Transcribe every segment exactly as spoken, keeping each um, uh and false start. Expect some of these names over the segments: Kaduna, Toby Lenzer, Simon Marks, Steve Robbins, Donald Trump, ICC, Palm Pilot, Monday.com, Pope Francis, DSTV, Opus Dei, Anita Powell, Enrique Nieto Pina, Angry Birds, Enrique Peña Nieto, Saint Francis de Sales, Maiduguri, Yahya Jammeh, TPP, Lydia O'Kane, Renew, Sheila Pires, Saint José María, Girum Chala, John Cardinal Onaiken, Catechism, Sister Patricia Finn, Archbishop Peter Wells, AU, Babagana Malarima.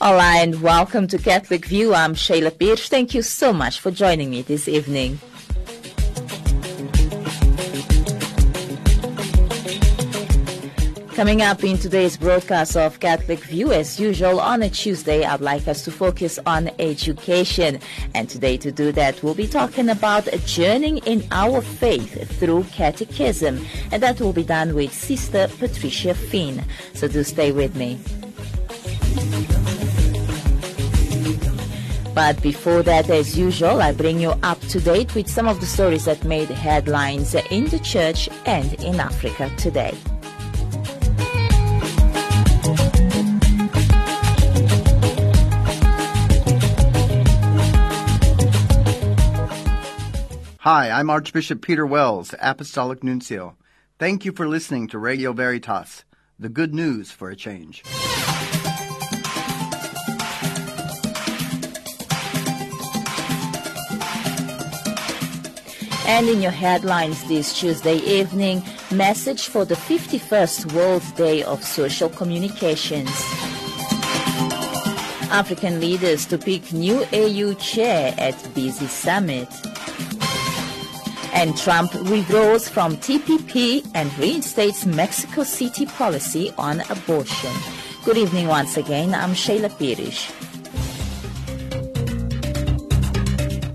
Hola and welcome to Catholic View. I'm Sheila Pires. Thank you so much for joining me this evening. Coming up in today's broadcast of Catholic View, as usual, on a Tuesday, I'd like us to focus on education. And today to do that, we'll be talking about a journeying in our faith through catechism. And that will be done with Sister Patricia Finn. So do stay with me. But before that, as usual, I bring you up to date with some of the stories that made headlines in the church and in Africa today. Hi, I'm Archbishop Peter Wells, Apostolic Nuncio. Thank you for listening to Radio Veritas, the good news for a change. And in your headlines this Tuesday evening, message for the fifty-first World Day of Social Communications. African leaders to pick new A U chair at busy summit. And Trump withdraws from T P P and reinstates Mexico City policy on abortion. Good evening once again, I'm Sheila Pires.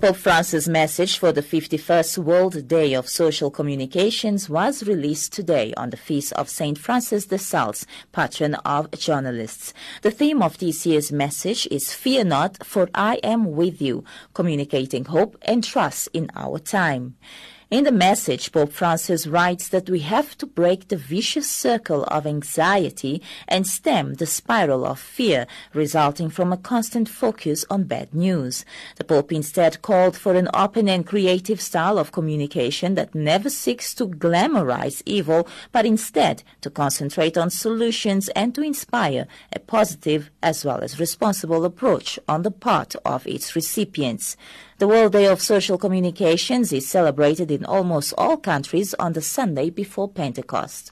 Pope Francis' message for the fifty-first World Day of Social Communications was released today on the feast of Saint Francis de Sales, patron of journalists. The theme of this year's message is "Fear not, for I am with you," communicating hope and trust in our time. In the message, Pope Francis writes that we have to break the vicious circle of anxiety and stem the spiral of fear resulting from a constant focus on bad news. The Pope instead called for an open and creative style of communication that never seeks to glamorize evil, but instead to concentrate on solutions and to inspire a positive as well as responsible approach on the part of its recipients. The World Day of Social Communications is celebrated in almost all countries on the Sunday before Pentecost.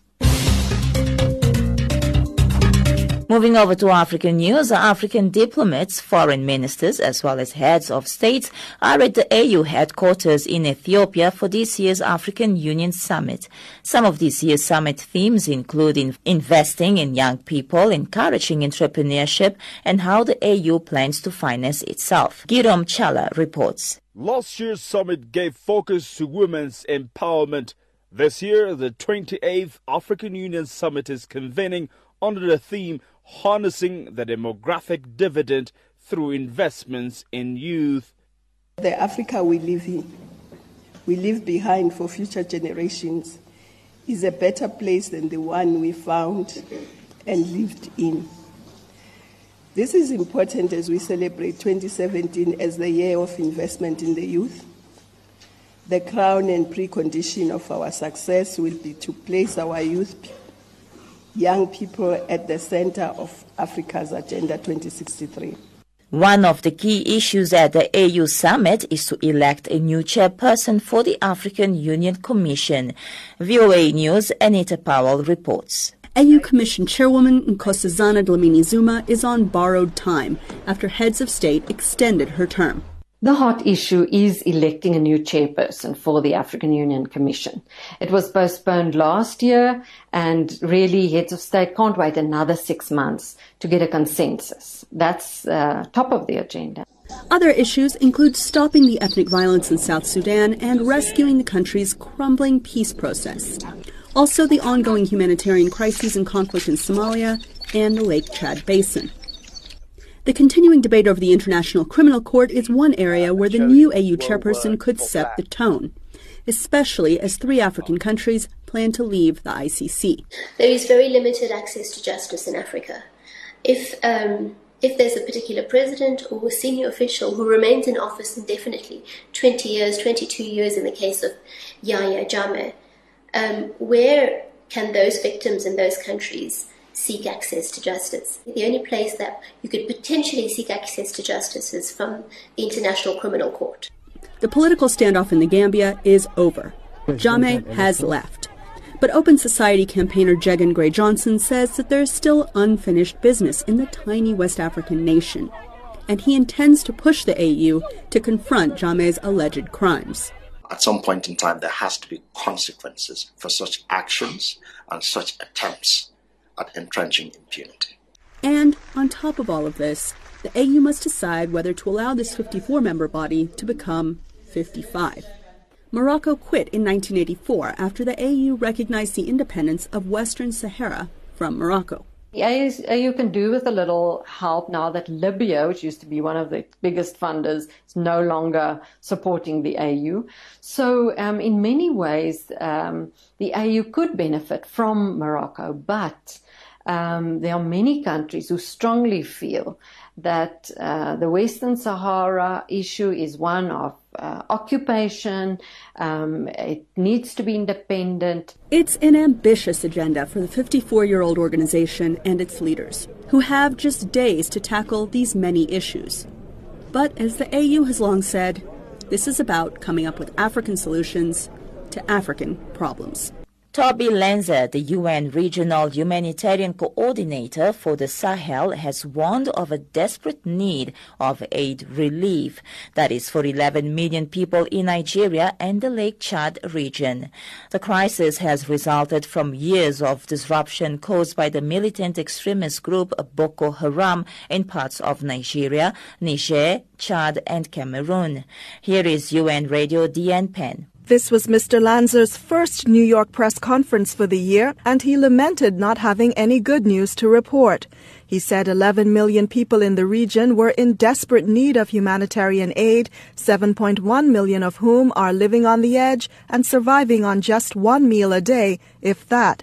Moving over to African news, African diplomats, foreign ministers, as well as heads of states are at the A U headquarters in Ethiopia for this year's African Union Summit. Some of this year's summit themes include in investing in young people, encouraging entrepreneurship, and how the A U plans to finance itself. Girum Chala reports. Last year's summit gave focus to women's empowerment. This year, the twenty-eighth African Union Summit is convening under the theme Harnessing the Demographic Dividend Through Investments in Youth. The Africa we live in, we leave behind for future generations, is a better place than the one we found and lived in. This is important as we celebrate twenty seventeen as the year of investment in the youth. The crown and precondition of our success will be to place our youth young people at the center of Africa's Agenda twenty sixty-three. One of the key issues at the A U summit is to elect a new chairperson for the African Union Commission. V O A News, Anita Powell reports. A U Commission Chairwoman Nkosazana Dlamini-Zuma is on borrowed time after heads of state extended her term. The hot issue is electing a new chairperson for the African Union Commission. It was postponed last year, and really heads of state can't wait another six months to get a consensus. That's uh, top of the agenda. Other issues include stopping the ethnic violence in South Sudan and rescuing the country's crumbling peace process. Also the ongoing humanitarian crises and conflict in Somalia and the Lake Chad Basin. The continuing debate over the International Criminal Court is one area where the new A U chairperson could set the tone, especially as three African countries plan to leave the I C C. There is very limited access to justice in Africa. If um, if there's a particular president or a senior official who remains in office indefinitely, twenty years, twenty-two years in the case of Yahya Jammeh, um, where can those victims in those countries seek access to justice? The only place that you could potentially seek access to justice is from the International Criminal Court. The political standoff in the Gambia is over. Jammeh has left. But Open Society campaigner Jegan Gray-Johnson says that there is still unfinished business in the tiny West African nation, and he intends to push the A U to confront Jammeh's alleged crimes. At some point in time, there has to be consequences for such actions and such attempts at entrenching impunity. And on top of all of this, the A U must decide whether to allow this fifty-four member body to become fifty-five. Morocco quit in nineteen eighty-four after the A U recognized the independence of Western Sahara from Morocco. The A U can do with a little help now that Libya, which used to be one of the biggest funders, is no longer supporting the A U. So um, in many ways, um, the A U could benefit from Morocco, but um, there are many countries who strongly feel that uh, the Western Sahara issue is one of Uh, occupation, um, it needs to be independent. It's an ambitious agenda for the fifty-four-year-old organization and its leaders, who have just days to tackle these many issues. But as the A U has long said, this is about coming up with African solutions to African problems. Toby Lenzer, the U N Regional Humanitarian Coordinator for the Sahel, has warned of a desperate need of aid relief. That is for eleven million people in Nigeria and the Lake Chad region. The crisis has resulted from years of disruption caused by the militant extremist group Boko Haram in parts of Nigeria, Niger, Chad, and Cameroon. Here is U N Radio D N Penn. This was Mister Lanzer's first New York press conference for the year, and he lamented not having any good news to report. He said eleven million people in the region were in desperate need of humanitarian aid, seven point one million of whom are living on the edge and surviving on just one meal a day, if that.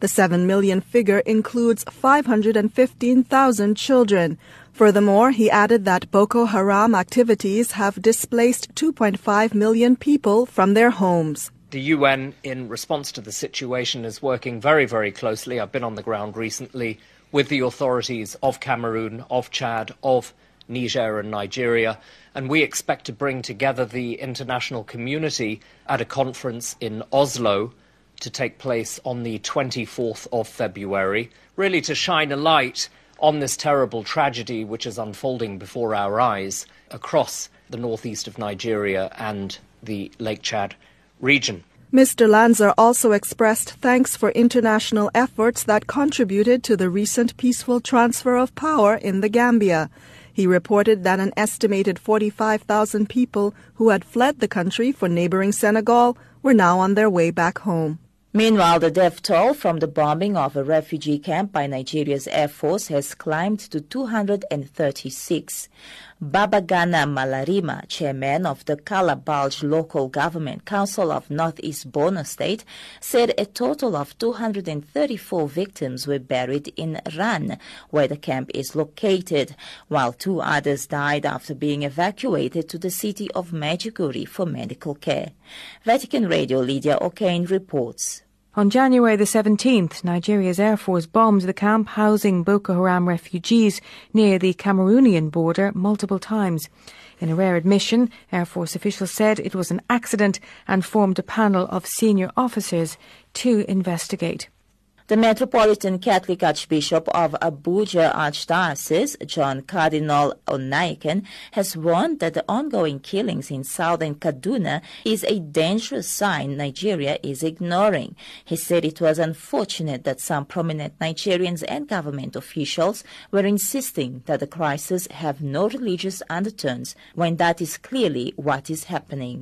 The seven million figure includes five hundred fifteen thousand children. Furthermore, he added that Boko Haram activities have displaced two point five million people from their homes. The U N, in response to the situation, is working very, very closely. I've been on the ground recently with the authorities of Cameroon, of Chad, of Niger and Nigeria, and we expect to bring together the international community at a conference in Oslo to take place on the twenty-fourth of February, really to shine a light on this terrible tragedy which is unfolding before our eyes across the northeast of Nigeria and the Lake Chad region. Mister Lanzer also expressed thanks for international efforts that contributed to the recent peaceful transfer of power in the Gambia. He reported that an estimated forty-five thousand people who had fled the country for neighboring Senegal were now on their way back home. Meanwhile, the death toll from the bombing of a refugee camp by Nigeria's Air Force has climbed to two hundred thirty-six. Babagana Malarima, chairman of the Kalabalj Local Government Council of Northeast Borno State, said a total of two hundred thirty-four victims were buried in Ran, where the camp is located, while two others died after being evacuated to the city of Maiduguri for medical care. Vatican Radio Lydia O'Kane reports. On January the seventeenth, Nigeria's Air Force bombed the camp housing Boko Haram refugees near the Cameroonian border multiple times. In a rare admission, Air Force officials said it was an accident and formed a panel of senior officers to investigate. The Metropolitan Catholic Archbishop of Abuja Archdiocese, John Cardinal Onaiken, has warned that the ongoing killings in southern Kaduna is a dangerous sign Nigeria is ignoring. He said it was unfortunate that some prominent Nigerians and government officials were insisting that the crises have no religious undertones, when that is clearly what is happening.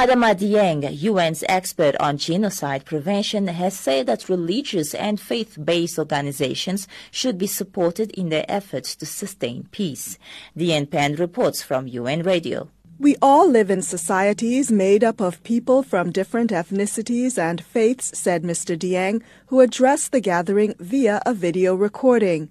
Adama Dieng, U N's expert on genocide prevention, has said that religious and faith-based organizations should be supported in their efforts to sustain peace. D N Penn reports from U N Radio. We all live in societies made up of people from different ethnicities and faiths, said Mister Dieng, who addressed the gathering via a video recording.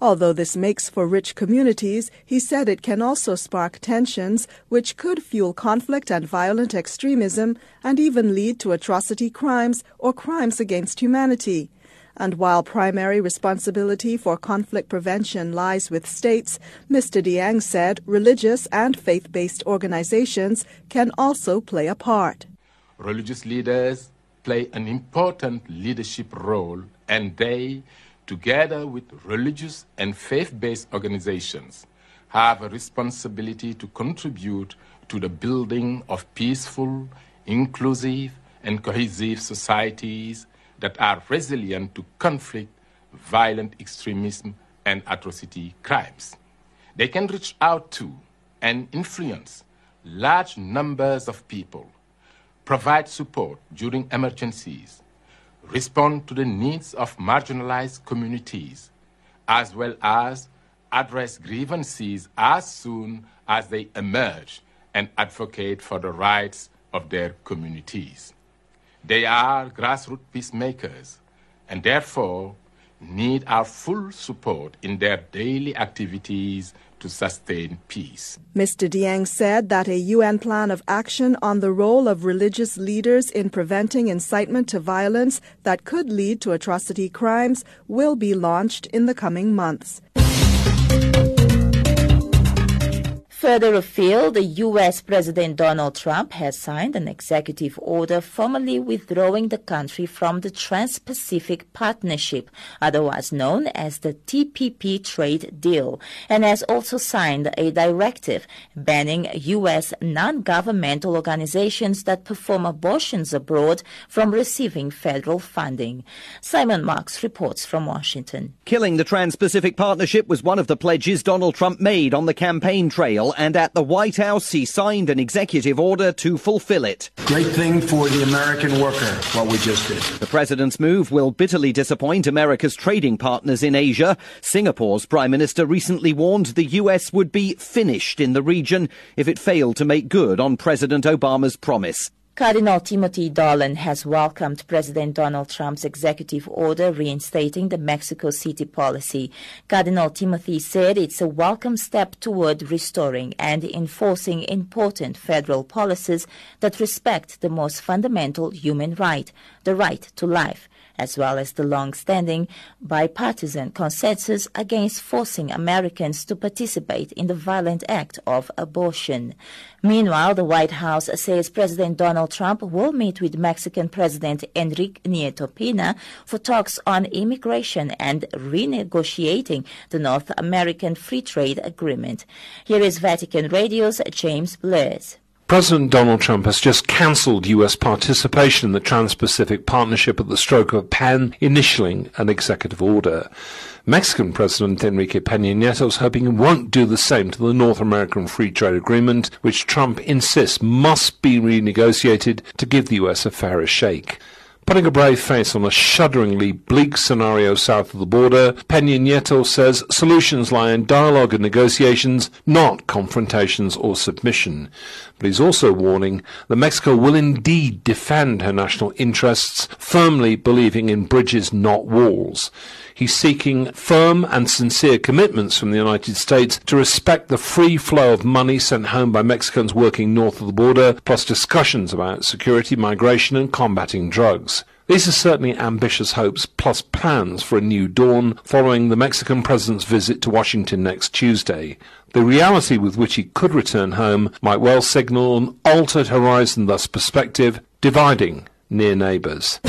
Although this makes for rich communities, he said it can also spark tensions, which could fuel conflict and violent extremism and even lead to atrocity crimes or crimes against humanity. And while primary responsibility for conflict prevention lies with states, Mister Dieng said religious and faith-based organizations can also play a part. Religious leaders play an important leadership role, and they, together with religious and faith-based organizations, have a responsibility to contribute to the building of peaceful, inclusive, and cohesive societies that are resilient to conflict, violent extremism, and atrocity crimes. They can reach out to and influence large numbers of people, provide support during emergencies, respond to the needs of marginalized communities, as well as address grievances as soon as they emerge and advocate for the rights of their communities. They are grassroots peacemakers and therefore need our full support in their daily activities to sustain peace. Mister Dieng said that a U N plan of action on the role of religious leaders in preventing incitement to violence that could lead to atrocity crimes will be launched in the coming months. Further afield, the U S President Donald Trump has signed an executive order formally withdrawing the country from the Trans-Pacific Partnership, otherwise known as the T P P trade deal, and has also signed a directive banning U S non-governmental organizations that perform abortions abroad from receiving federal funding. Simon Marks reports from Washington. Killing the Trans-Pacific Partnership was one of the pledges Donald Trump made on the campaign trail, and at the White House he signed an executive order to fulfill it. Great thing for the American worker, what we just did. The president's move will bitterly disappoint America's trading partners in Asia. Singapore's prime minister recently warned the U S would be finished in the region if it failed to make good on President Obama's promise. Cardinal Timothy Dolan has welcomed President Donald Trump's executive order reinstating the Mexico City policy. Cardinal Timothy said it's a welcome step toward restoring and enforcing important federal policies that respect the most fundamental human right, the right to life, as well as the long-standing bipartisan consensus against forcing Americans to participate in the violent act of abortion. Meanwhile, the White House says President Donald Trump will meet with Mexican President Enrique Nieto Pina for talks on immigration and renegotiating the North American Free Trade Agreement. Here is Vatican Radio's James Blaise. President Donald Trump has just cancelled U S participation in the Trans-Pacific Partnership at the stroke of a pen, initialing an executive order. Mexican President Enrique Peña Nieto is hoping he won't do the same to the North American Free Trade Agreement, which Trump insists must be renegotiated to give the U S a fairer shake. Putting a brave face on a shudderingly bleak scenario south of the border, Peña Nieto says solutions lie in dialogue and negotiations, not confrontations or submission. But he's also warning that Mexico will indeed defend her national interests, firmly believing in bridges, not walls. He's seeking firm and sincere commitments from the United States to respect the free flow of money sent home by Mexicans working north of the border, plus discussions about security, migration, and combating drugs. These are certainly ambitious hopes, plus plans for a new dawn following the Mexican president's visit to Washington next Tuesday. The reality with which he could return home might well signal an altered horizon, thus perspective, dividing near neighbours.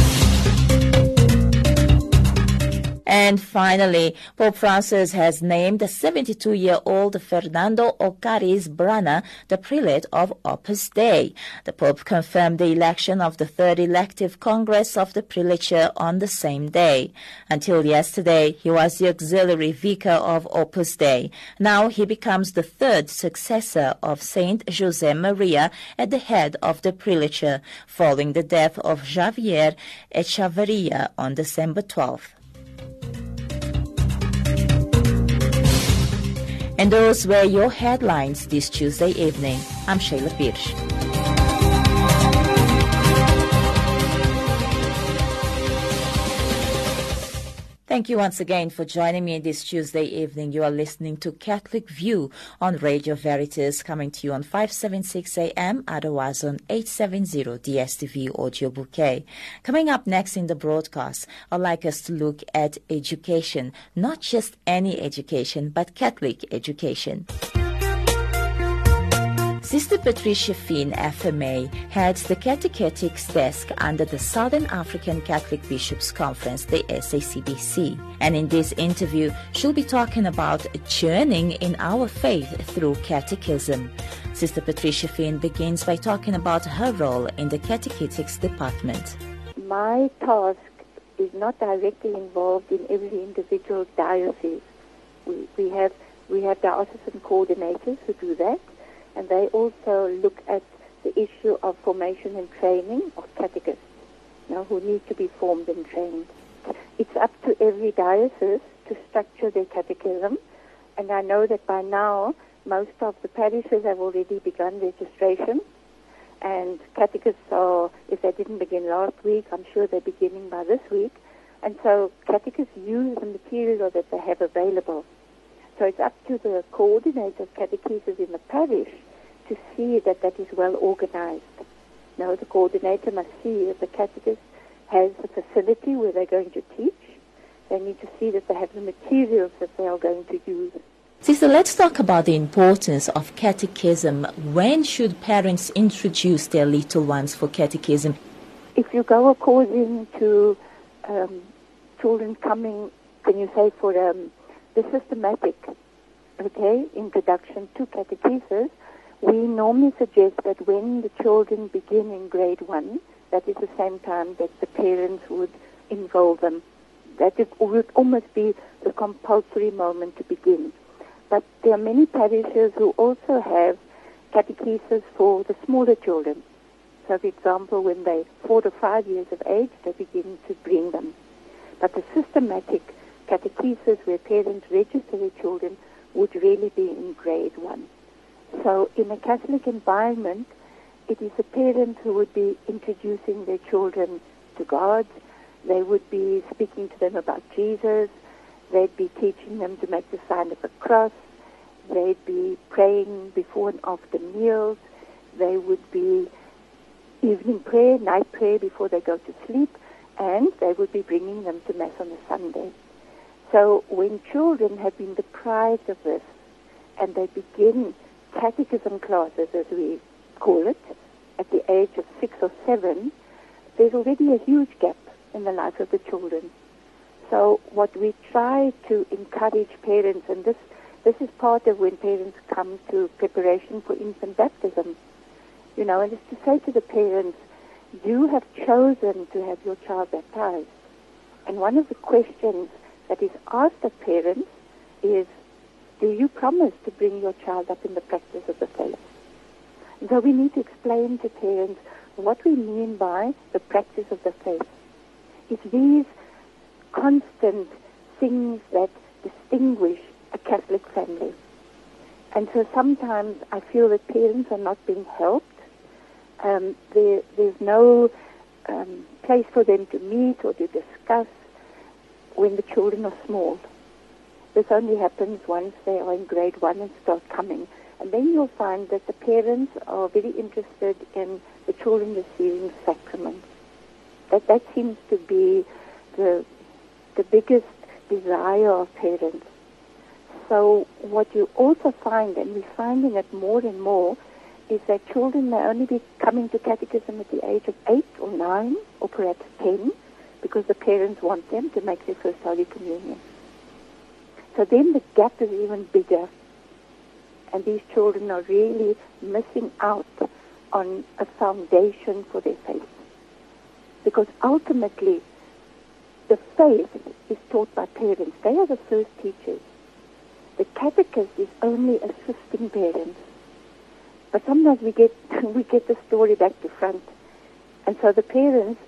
And finally, Pope Francis has named the seventy-two-year-old Fernando Ocariz Brana the prelate of Opus Dei. The Pope confirmed the election of the Third Elective Congress of the Prelature on the same day. Until yesterday, he was the auxiliary vicar of Opus Dei. Now he becomes the third successor of Saint José María at the head of the prelature, following the death of Javier Echevarria on December twelfth. And those were your headlines this Tuesday evening. I'm Sheila Pires. Thank you once again for joining me this Tuesday evening. You are listening to Catholic View on Radio Veritas, coming to you on five seventy-six A M, otherwise on eight seventy D S T V Audio Bouquet. Coming up next in the broadcast, I'd like us to look at education, not just any education, but Catholic education. Sister Patricia Finn, F M A, heads the Catechetics Desk under the Southern African Catholic Bishops' Conference, the S A C B C. And in this interview, she'll be talking about journeying in our faith through catechism. Sister Patricia Finn begins by talking about her role in the Catechetics Department. My task is not directly involved in every individual diocese. We, we have we have diocesan coordinators who do that, and they also look at the issue of formation and training of catechists, you know, who need to be formed and trained. It's up to every diocese to structure their catechism, and I know that by now most of the parishes have already begun registration, and catechists are, if they didn't begin last week, I'm sure they're beginning by this week. And so catechists use the material that they have available. So it's up to the coordinator of catechesis in the parish to see that that is well organized. Now the coordinator must see that the catechist has the facility where they're going to teach. They need to see that they have the materials that they are going to use. Sister, let's talk about the importance of catechism. When should parents introduce their little ones for catechism? If you go according to um, children coming, can you say, for um, the systematic, okay, introduction to catechesis, we normally suggest that when the children begin in grade one, that is the same time that the parents would enroll them. That it would almost be the compulsory moment to begin. But there are many parishes who also have catechesis for the smaller children. So, for example, when they're four to five years of age, they begin to bring them. But the systematic catechesis where parents register their children would really be in grade one. So in a Catholic environment, it is the parents who would be introducing their children to God. They would be speaking to them about Jesus. They'd be teaching them to make the sign of the cross. They'd be praying before and after meals. They would be evening prayer, night prayer before they go to sleep, and they would be bringing them to Mass on a Sunday. So when children have been deprived of this and they begin catechism classes, as we call it, at the age of six or seven, there's already a huge gap in the life of the children. So what we try to encourage parents, and this, this is part of when parents come to preparation for infant baptism, you know, and it's to say to the parents, you have chosen to have your child baptized. And one of the questions that is asked of parents is, do you promise to bring your child up in the practice of the faith? And so we need to explain to parents what we mean by the practice of the faith. It's these constant things that distinguish a Catholic family. And so sometimes I feel that parents are not being helped. Um, there, there's no um, place for them to meet or to discuss when the children are small. This only happens once they are in grade one and start coming. And then you'll find that the parents are very interested in the children receiving sacraments. That, that seems to be the the biggest desire of parents. So what you also find, and we're finding it more and more, is that children may only be coming to catechism at the age of eight or nine or perhaps ten, because the parents want them to make their first Holy Communion. So then the gap is even bigger, and these children are really missing out on a foundation for their faith, because ultimately the faith is taught by parents. They are the first teachers. The catechist is only assisting parents. But sometimes we get we get the story back to front. And so the parents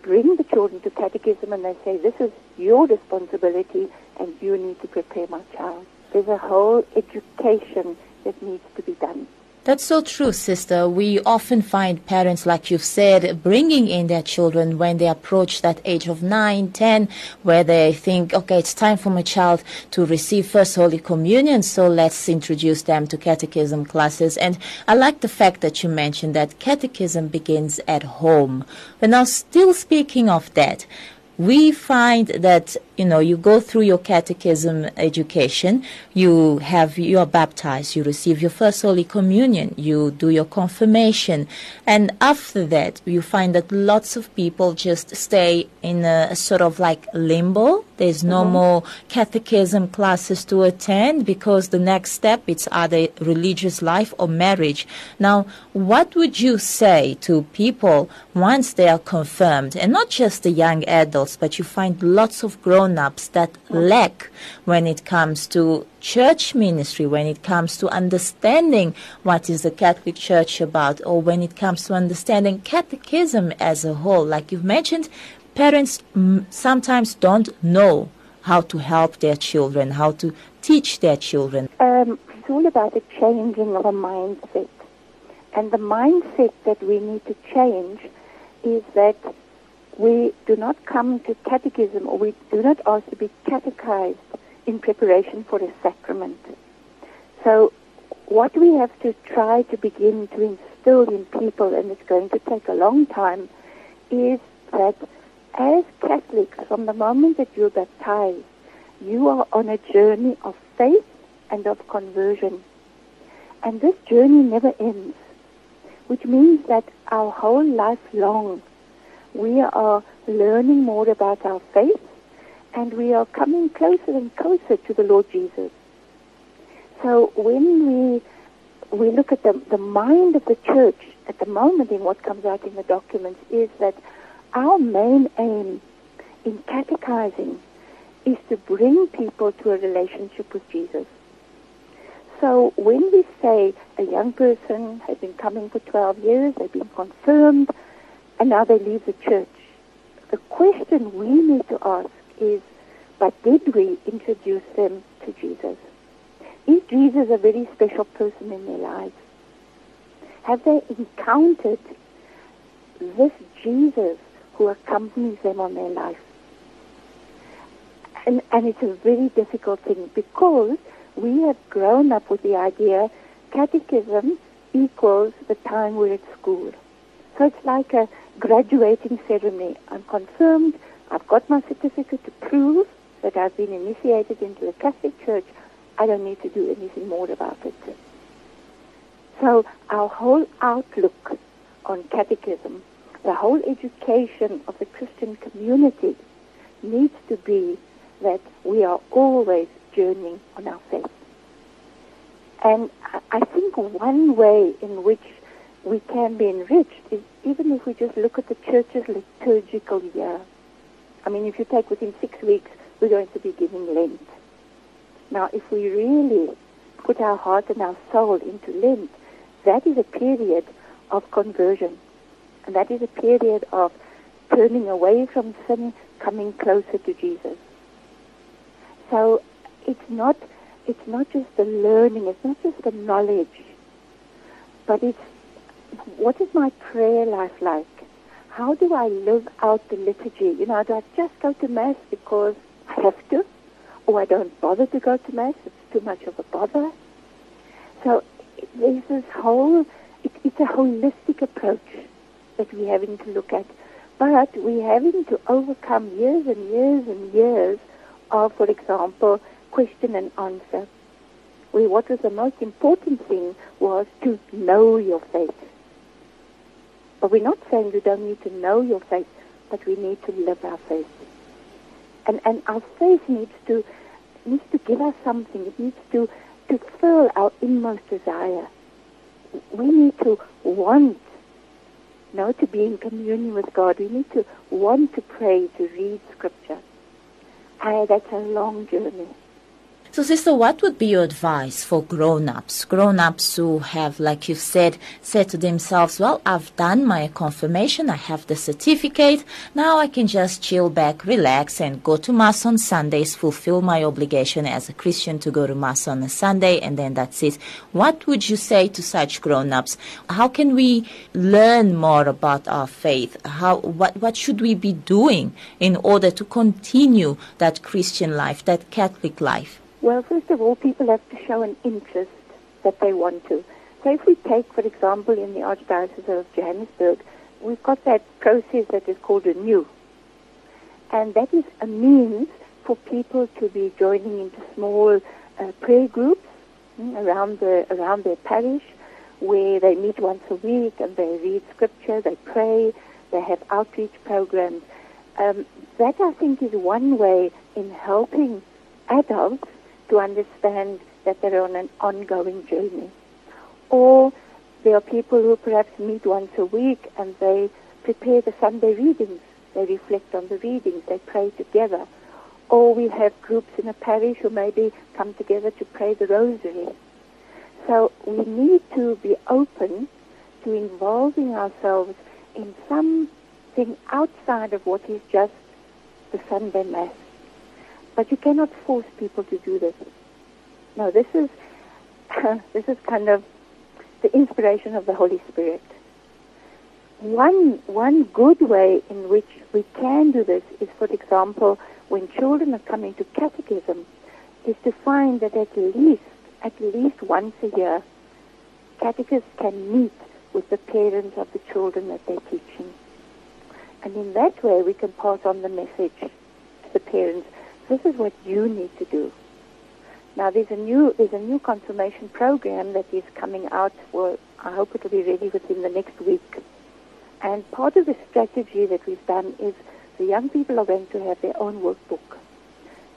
bring the children to catechism and they say, this is your responsibility and you need to prepare my child. There's a whole education that needs to be done. That's so true, Sister. We often find parents, like you've said, bringing in their children when they approach that age of nine, ten, where they think, okay, it's time for my child to receive First Holy Communion, so let's introduce them to catechism classes. And I like the fact that you mentioned that catechism begins at home. But now, still speaking of that, we find that, you know, you go through your catechism education, you have, you are baptized, you receive your first Holy Communion, you do your confirmation. And after that, you find that lots of people just stay in a, a sort of like limbo. There's no mm-hmm. more catechism classes to attend because the next step, it's either religious life or marriage. Now, what would you say to people once they are confirmed, and not just the young adults, but you find lots of grown-ups that lack when it comes to church ministry, when it comes to understanding what is the Catholic Church about, or when it comes to understanding catechism as a whole? Like you've mentioned, parents m- sometimes don't know how to help their children, how to teach their children. Um, it's all about a changing of a mindset. And the mindset that we need to change is that we do not come to catechism, or we do not ask to be catechized in preparation for a sacrament. So what we have to try to begin to instill in people, and it's going to take a long time, is that as Catholics, from the moment that you're baptized, you are on a journey of faith and of conversion. And this journey never ends, which means that our whole life long, we are learning more about our faith, and we are coming closer and closer to the Lord Jesus. So when we we look at the, the mind of the church at the moment, in what comes out in the documents, is that our main aim in catechizing is to bring people to a relationship with Jesus. So when we say a young person has been coming for twelve years, they've been confirmed, and now they leave the church, the question we need to ask is, but did we introduce them to Jesus? Is Jesus a very special person in their lives? Have they encountered this Jesus who accompanies them on their life? And, and it's a very difficult thing, because we have grown up with the idea catechism equals the time we're at school. So it's like a graduating ceremony. I'm confirmed, I've got my certificate to prove that I've been initiated into the Catholic Church. I don't need to do anything more about it. So our whole outlook on catechism, the whole education of the Christian community, needs to be that we are always journeying on our faith. And I think one way in which we can be enriched is even if we just look at the church's liturgical year. I mean, if you take within six weeks, we're going to be giving Lent. Now, if we really put our heart and our soul into Lent, that is a period of conversion. And that is a period of turning away from sin, coming closer to Jesus. So it's not, it's not just the learning, it's not just the knowledge, but it's what is my prayer life like? How do I live out the liturgy? You know, do I just go to Mass because I have to? Or I don't bother to go to Mass, it's too much of a bother? So there's this whole, it, it's a holistic approach that we're having to look at. But we're having to overcome years and years and years of, for example, question and answer, where what was the most important thing was to know your faith. But we're not saying we don't need to know your faith, but we need to live our faith. And and our faith needs to needs to give us something. It needs to, to fill our inmost desire. We need to want, you know, to be in communion with God. We need to want to pray, to read Scripture. Uh, that's a long journey. So, Sister, what would be your advice for grown-ups? Grown-ups who have, like you've said, said to themselves, well, I've done my confirmation, I have the certificate, now I can just chill back, relax, and go to Mass on Sundays, fulfill my obligation as a Christian to go to Mass on a Sunday, and then that's it. What would you say to such grown-ups? How can we learn more about our faith? How, what, what should we be doing in order to continue that Christian life, that Catholic life? Well, first of all, people have to show an interest that they want to. So if we take, for example, in the Archdiocese of Johannesburg, we've got that process that is called Renew. and that is a means for people to be joining into small uh, prayer groups mm, around the around their parish, where they meet once a week and they read scripture, they pray, they have outreach programs. Um, that, I think, is one way in helping adults to understand that they're on an ongoing journey. Or there are people who perhaps meet once a week and they prepare the Sunday readings. They reflect on the readings. They pray together. Or we have groups in a parish who maybe come together to pray the rosary. So we need to be open to involving ourselves in something outside of what is just the Sunday Mass. But you cannot force people to do this. No, this is uh, this is kind of the inspiration of the Holy Spirit. One one good way in which we can do this is, for example, when children are coming to catechism, is to find that at least at least once a year, catechists can meet with the parents of the children that they're teaching. And in that way, we can pass on the message to the parents. This is what you need to do. Now, there's a new there's a new confirmation program that is coming out. Well, I hope it will be ready within the next week. And part of the strategy that we've done is the young people are going to have their own workbook.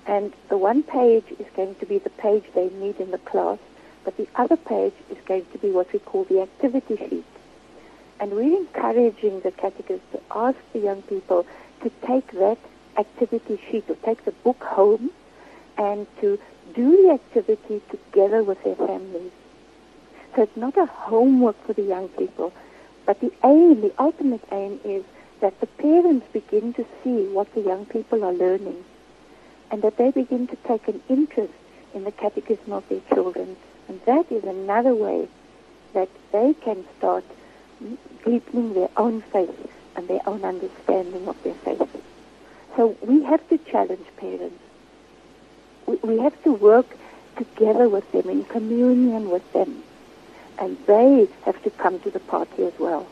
And the one page is going to be the page they need in the class, but the other page is going to be what we call the activity sheet. And we're encouraging the catechists to ask the young people to take that activity sheet or take the book home and to do the activity together with their families. So it's not a homework for the young people, but the aim, the ultimate aim, is that the parents begin to see what the young people are learning and that they begin to take an interest in the catechism of their children. And that is another way that they can start deepening their own faith and their own understanding of their faith. So we have to challenge parents. We have to work together with them, in communion with them. And they have to come to the party as well.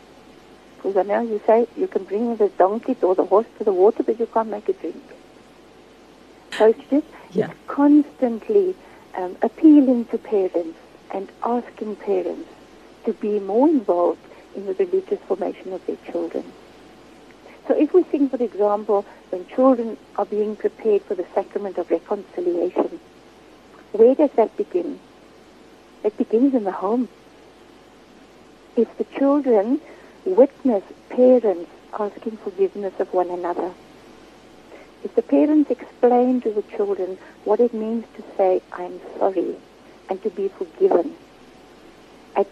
Because I know you say you can bring the donkey or the horse to the water, but you can't make it drink. So it's just yeah. it's constantly um, appealing to parents and asking parents to be more involved in the religious formation of their children. So if we think, for example, when children are being prepared for the sacrament of reconciliation, where does that begin? It begins in the home. If the children witness parents asking forgiveness of one another, if the parents explain to the children what it means to say, I'm sorry, and to be forgiven, at,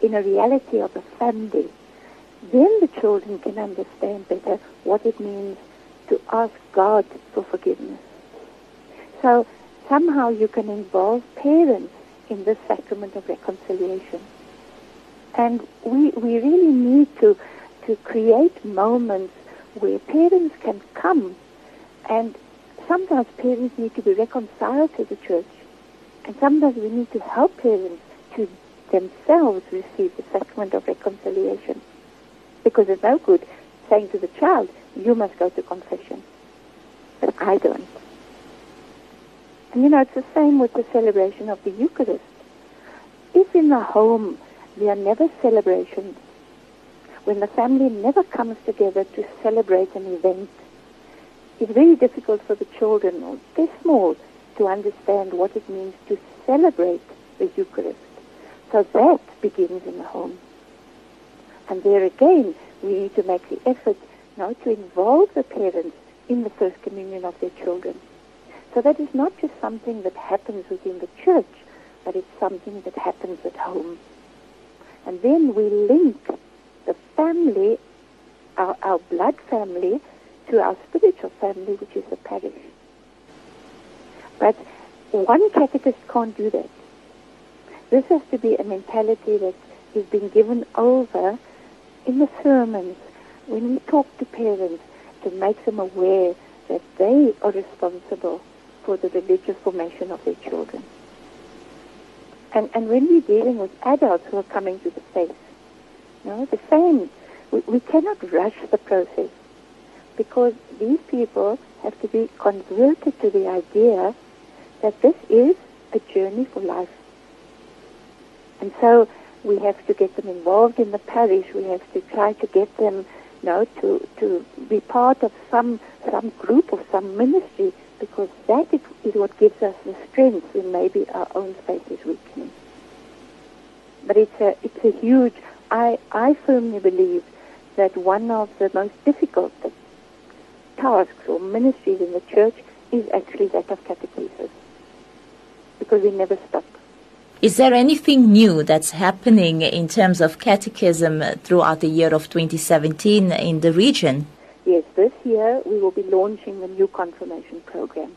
in a reality of a family, then the children can understand better what it means to ask God for forgiveness. So somehow you can involve parents in this sacrament of reconciliation. And we we really need to to create moments where parents can come, and sometimes parents need to be reconciled to the church, and sometimes we need to help parents to themselves receive the sacrament of reconciliation. Because it's no good saying to the child, you must go to confession. But I don't. And you know, it's the same with the celebration of the Eucharist. If in the home there are never celebrations, when the family never comes together to celebrate an event, it's very difficult for the children, or they're small, to understand what it means to celebrate the Eucharist. So that begins in the home. And there again, we need to make the effort now to involve the parents in the first communion of their children. So that is not just something that happens within the church, but it's something that happens at home. And then we link the family, our, our blood family, to our spiritual family, which is the parish. But one catechist can't do that. This has to be a mentality that is being given over in the sermons, when we talk to parents, to make them aware that they are responsible for the religious formation of their children. And and when we're dealing with adults who are coming to the faith, you know, the same, we, we cannot rush the process. because these people have to be converted to the idea that this is a journey for life. And so we have to get them involved in the parish. We have to try to get them, you know, to, to be part of some, some group or some ministry, because that is, is what gives us the strength when maybe our own faith is weakening. But it's a, it's a huge... I, I firmly believe that one of the most difficult tasks or ministries in the church is actually that of catechesis, because we never stop. Is there anything new that's happening in terms of catechism throughout the year of twenty seventeen in the region? Yes, this year we will be launching the new confirmation program.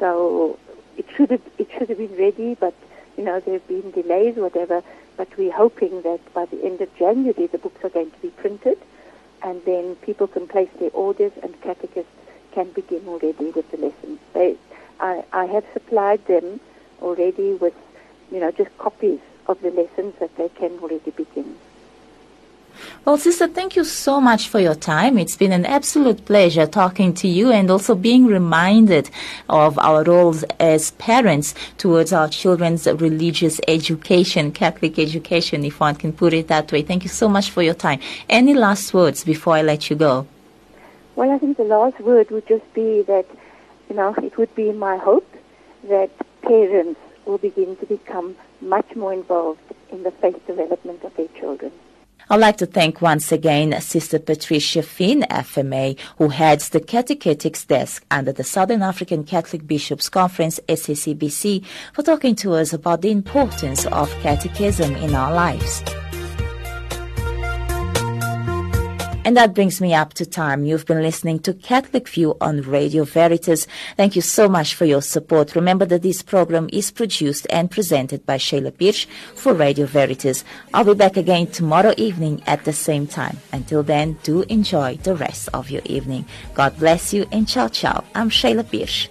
So it should have, it should have been ready, but you know, there have been delays, whatever. But we're hoping that by the end of January the books are going to be printed, and then people can place their orders and catechists can begin already with the lessons. They, I, I have supplied them already with, you know, just copies of the lessons that they can already begin. Well, Sister, thank you so much for your time. It's been an absolute pleasure talking to you and also being reminded of our roles as parents towards our children's religious education, Catholic education, if one can put it that way. Thank you so much for your time. Any last words before I let you go? Well, I think the last word would just be that, you know, it would be my hope that parents will begin to become much more involved in the faith development of their children. I'd like to thank once again Sister Patricia Finn, F M A, who heads the Catechetics Desk under the Southern African Catholic Bishops Conference, S A C B C, for talking to us about the importance of catechism in our lives. And that brings me up to time. You've been listening to Catholic View on Radio Veritas. Thank you so much for your support. Remember that this program is produced and presented by Sheila Pires for Radio Veritas. I'll be back again tomorrow evening at the same time. Until then, do enjoy the rest of your evening. God bless you and ciao, ciao. I'm Sheila Pires.